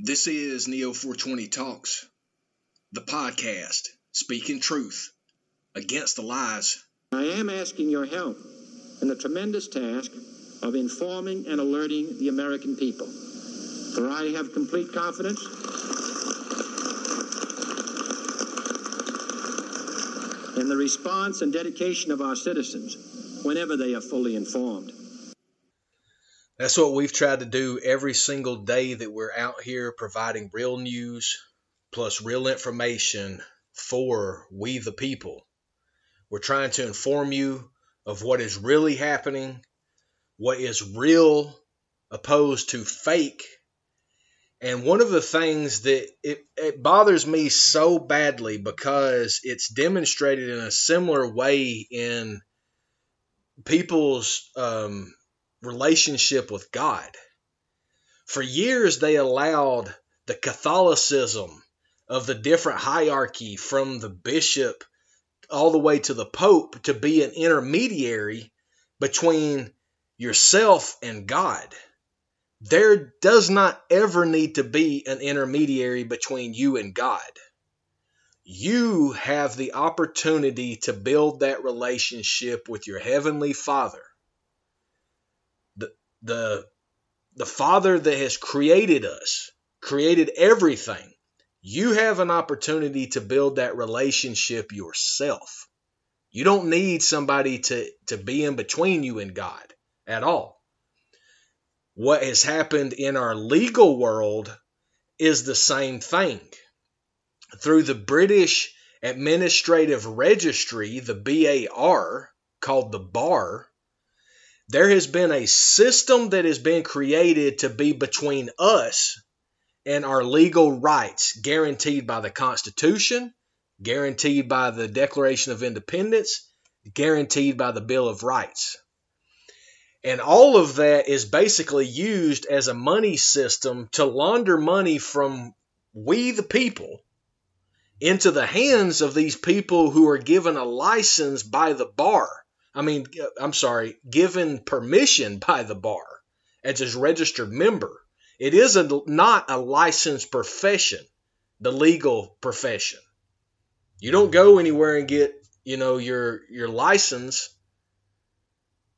This is Neo420 Talks, the podcast speaking truth against the lies. I am asking your help in the tremendous task of informing and alerting the American people, for I have complete confidence in the response and dedication of our citizens whenever they are fully informed. That's what we've tried to do every single day that we're out here providing real news plus real information for we the people. We're trying to inform you of what is really happening, what is real opposed to fake. And one of the things that it bothers me so badly, because it's demonstrated in a similar way in people's relationship with God. For years, they allowed the Catholicism of the different hierarchy, from the bishop all the way to the pope, to be an intermediary between yourself and God. There does not ever need to be an intermediary between you and God. You have the opportunity to build that relationship with your Heavenly Father, the Father that has created us, created everything. You have an opportunity to build that relationship yourself. You don't need somebody to be in between you and God at all. What has happened in our legal world is the same thing. Through the British Administrative Registry, the BAR, called the BAR, there has been a system that has been created to be between us and our legal rights, guaranteed by the Constitution, guaranteed by the Declaration of Independence, guaranteed by the Bill of Rights. And all of that is basically used as a money system to launder money from we the people into the hands of these people who are given a license by the bar. Given permission by the bar as a registered member. It is not a licensed profession, the legal profession. You don't go anywhere and get, your license,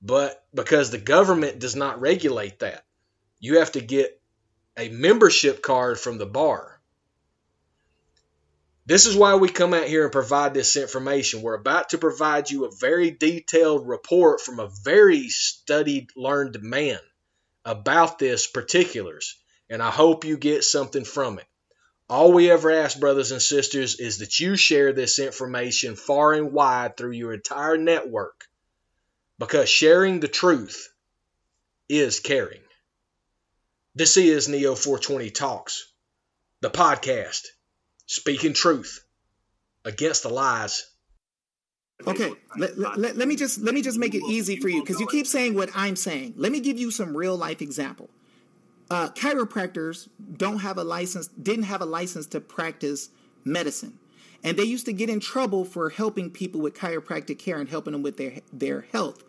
but because the government does not regulate that. You have to get a membership card from the bar. This is why we come out here and provide this information. We're about to provide you a very detailed report from a very studied, learned man about this particulars, and I hope you get something from it. All we ever ask, brothers and sisters, is that you share this information far and wide through your entire network, because sharing the truth is caring. This is Neo420 Talks, the podcast, speaking truth against the lies. Okay, let me just make it easy for you, because you keep saying what I'm saying. Let me give you some real life example. Chiropractors didn't have a license to practice medicine, and they used to get in trouble for helping people with chiropractic care and helping them with their health.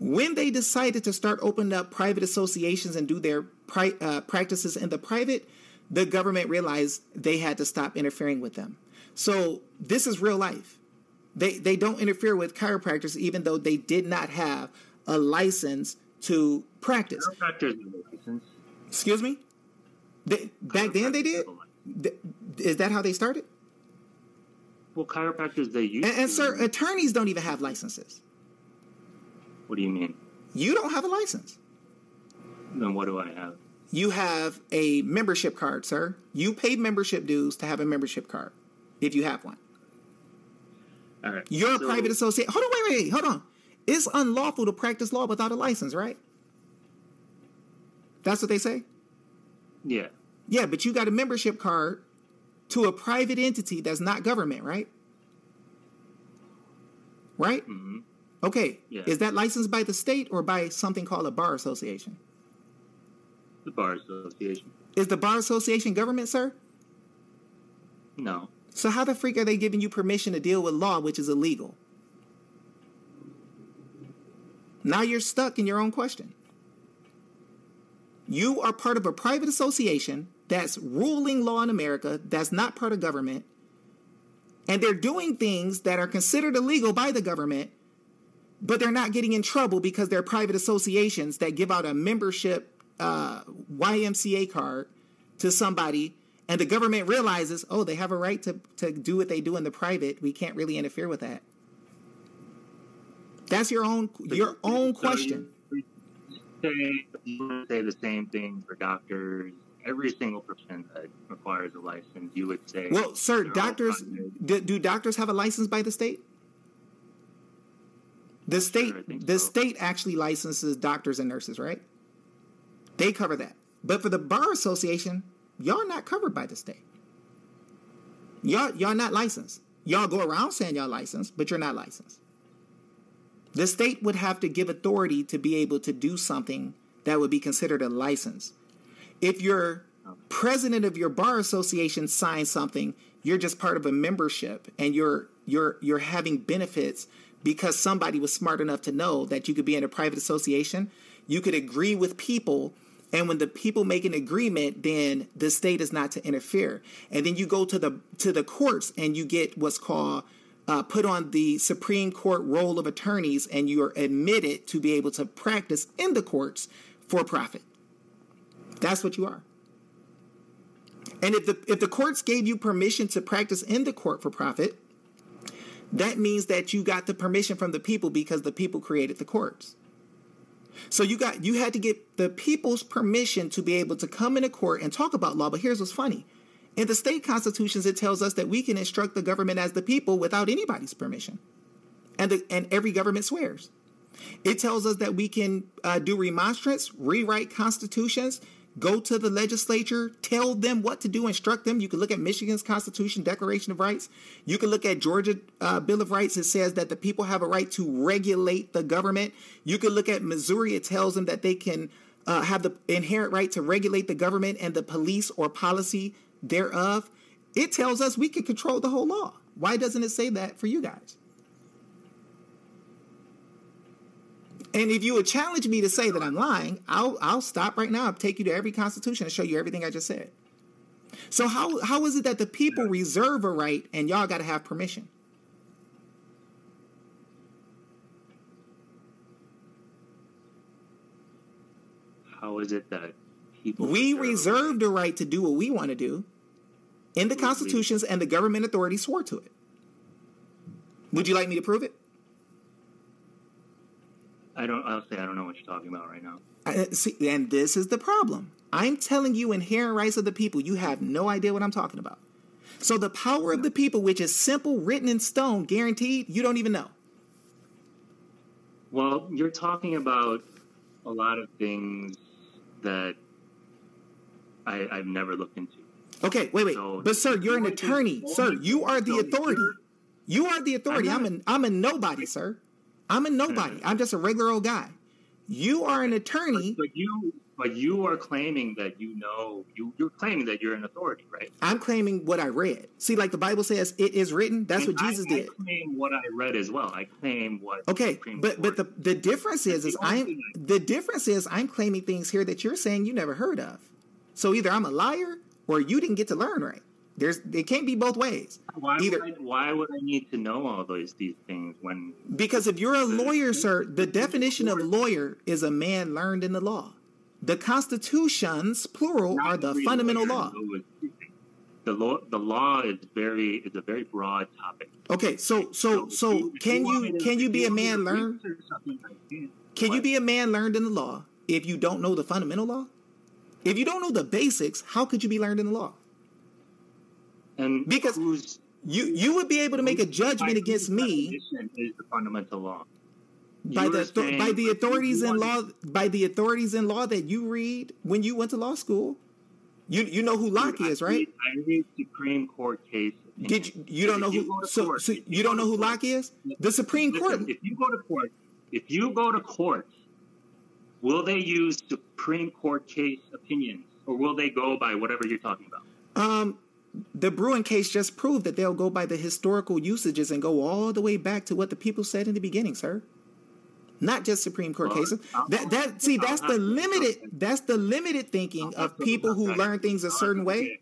When they decided to start opening up private associations and do their practices in the private, the government realized they had to stop interfering with them. So this is real life. They don't interfere with chiropractors, even though they did not have a license to practice. Chiropractors have a license. Excuse me? Back then they did? Is that how they started? Well, chiropractors, they used to. And, sir, attorneys don't even have licenses. What do you mean? You don't have a license. Then what do I have? You have a membership card, sir. You pay membership dues to have a membership card, if you have one. All right. You're a private associate. Hold on, wait, hold on. It's unlawful to practice law without a license, right? That's what they say? Yeah. Yeah, but you got a membership card to a private entity that's not government, right? Right? Mm-hmm. Okay. Yeah. Is that licensed by the state or by something called a bar association? The Bar Association. Is the Bar Association government, sir? No. So how the freak are they giving you permission to deal with law, which is illegal? Now you're stuck in your own question. You are part of a private association that's ruling law in America, that's not part of government, and they're doing things that are considered illegal by the government, but they're not getting in trouble because they're private associations that give out a membership YMCA card to somebody, and the government realizes, oh, they have a right to do what they do in the private. We can't really interfere with that. That's your own question. You would say the same thing for doctors. Every single person that requires a license, you would say. Well, sir, doctors, do doctors have a license by the state? The state actually licenses doctors and nurses, right? They cover that. But for the Bar Association, y'all not covered by the state. Y'all not licensed. Y'all go around saying y'all licensed, but you're not licensed. The state would have to give authority to be able to do something that would be considered a license. If your president of your bar association signs something, you're just part of a membership, and you're having benefits because somebody was smart enough to know that you could be in a private association. You could agree with people. And when the people make an agreement, then the state is not to interfere. And then you go to the courts and you get what's called put on the Supreme Court roll of attorneys, and you are admitted to be able to practice in the courts for profit. That's what you are. And if the courts gave you permission to practice in the court for profit, that means that you got the permission from the people because the people created the courts. So you had to get the people's permission to be able to come into court and talk about law. But here's what's funny. In the state constitutions, it tells us that we can instruct the government as the people without anybody's permission. And every government swears. It tells us that we can do remonstrance, rewrite constitutions, go to the legislature, tell them what to do, instruct them. You can look at Michigan's Constitution, Declaration of Rights. You can look at Georgia Bill of Rights. It says that the people have a right to regulate the government. You can look at Missouri. It tells them that they can have the inherent right to regulate the government and the police or policy thereof. It tells us we can control the whole law. Why doesn't it say that for you guys? And if you would challenge me to say that I'm lying, I'll stop right now. I'll take you to every constitution and show you everything I just said. So how is it that the people reserve a right and y'all got to have permission? How is it that people... We reserved the right to do what we want to do in the constitutions, and the government authority swore to it. Would you like me to prove it? I don't know what you're talking about right now. And this is the problem. I'm telling you inherent rights of the people. You have no idea what I'm talking about. So the power of the people, which is simple, written in stone, guaranteed, you don't even know. Well, you're talking about a lot of things that I've never looked into. Okay, wait. So, but, sir, you're an attorney. Sir, you are the authority. You are the authority. I'm a nobody, sir. I'm a nobody. I'm just a regular old guy. You are an attorney. But you are claiming that you know. You're claiming that you're an authority, right? I'm claiming what I read. See, like the Bible says, it is written. That's what Jesus did. I claim what I read as well. I claim what. Okay, but the difference is I'm claiming things here that you're saying you never heard of. So either I'm a liar or you didn't get to learn right. It can't be both ways. Why would I need to know all these things when? Because if you're a lawyer, sir, the definition of lawyer is a man learned in the law. The constitutions, plural, are the fundamental law. The law is a very broad topic. Okay, so can you be a man learned? Can you be a man learned in the law if you don't know the fundamental law? If you don't know the basics, how could you be learned in the law? And because you would be able to make a judgment against me. Is the fundamental law. by the authorities in law, by the authorities in law that you read when you went to law school. You know who Locke is, right? I read Supreme Court cases. You don't know who Locke is? The Supreme Court. If you go to court, will they use Supreme Court case opinions, or will they go by whatever you're talking about? The Bruin case just proved that they'll go by the historical usages and go all the way back to what the people said in the beginning, sir. Not just Supreme Court cases. That's the limited thinking of people who learn things a certain way.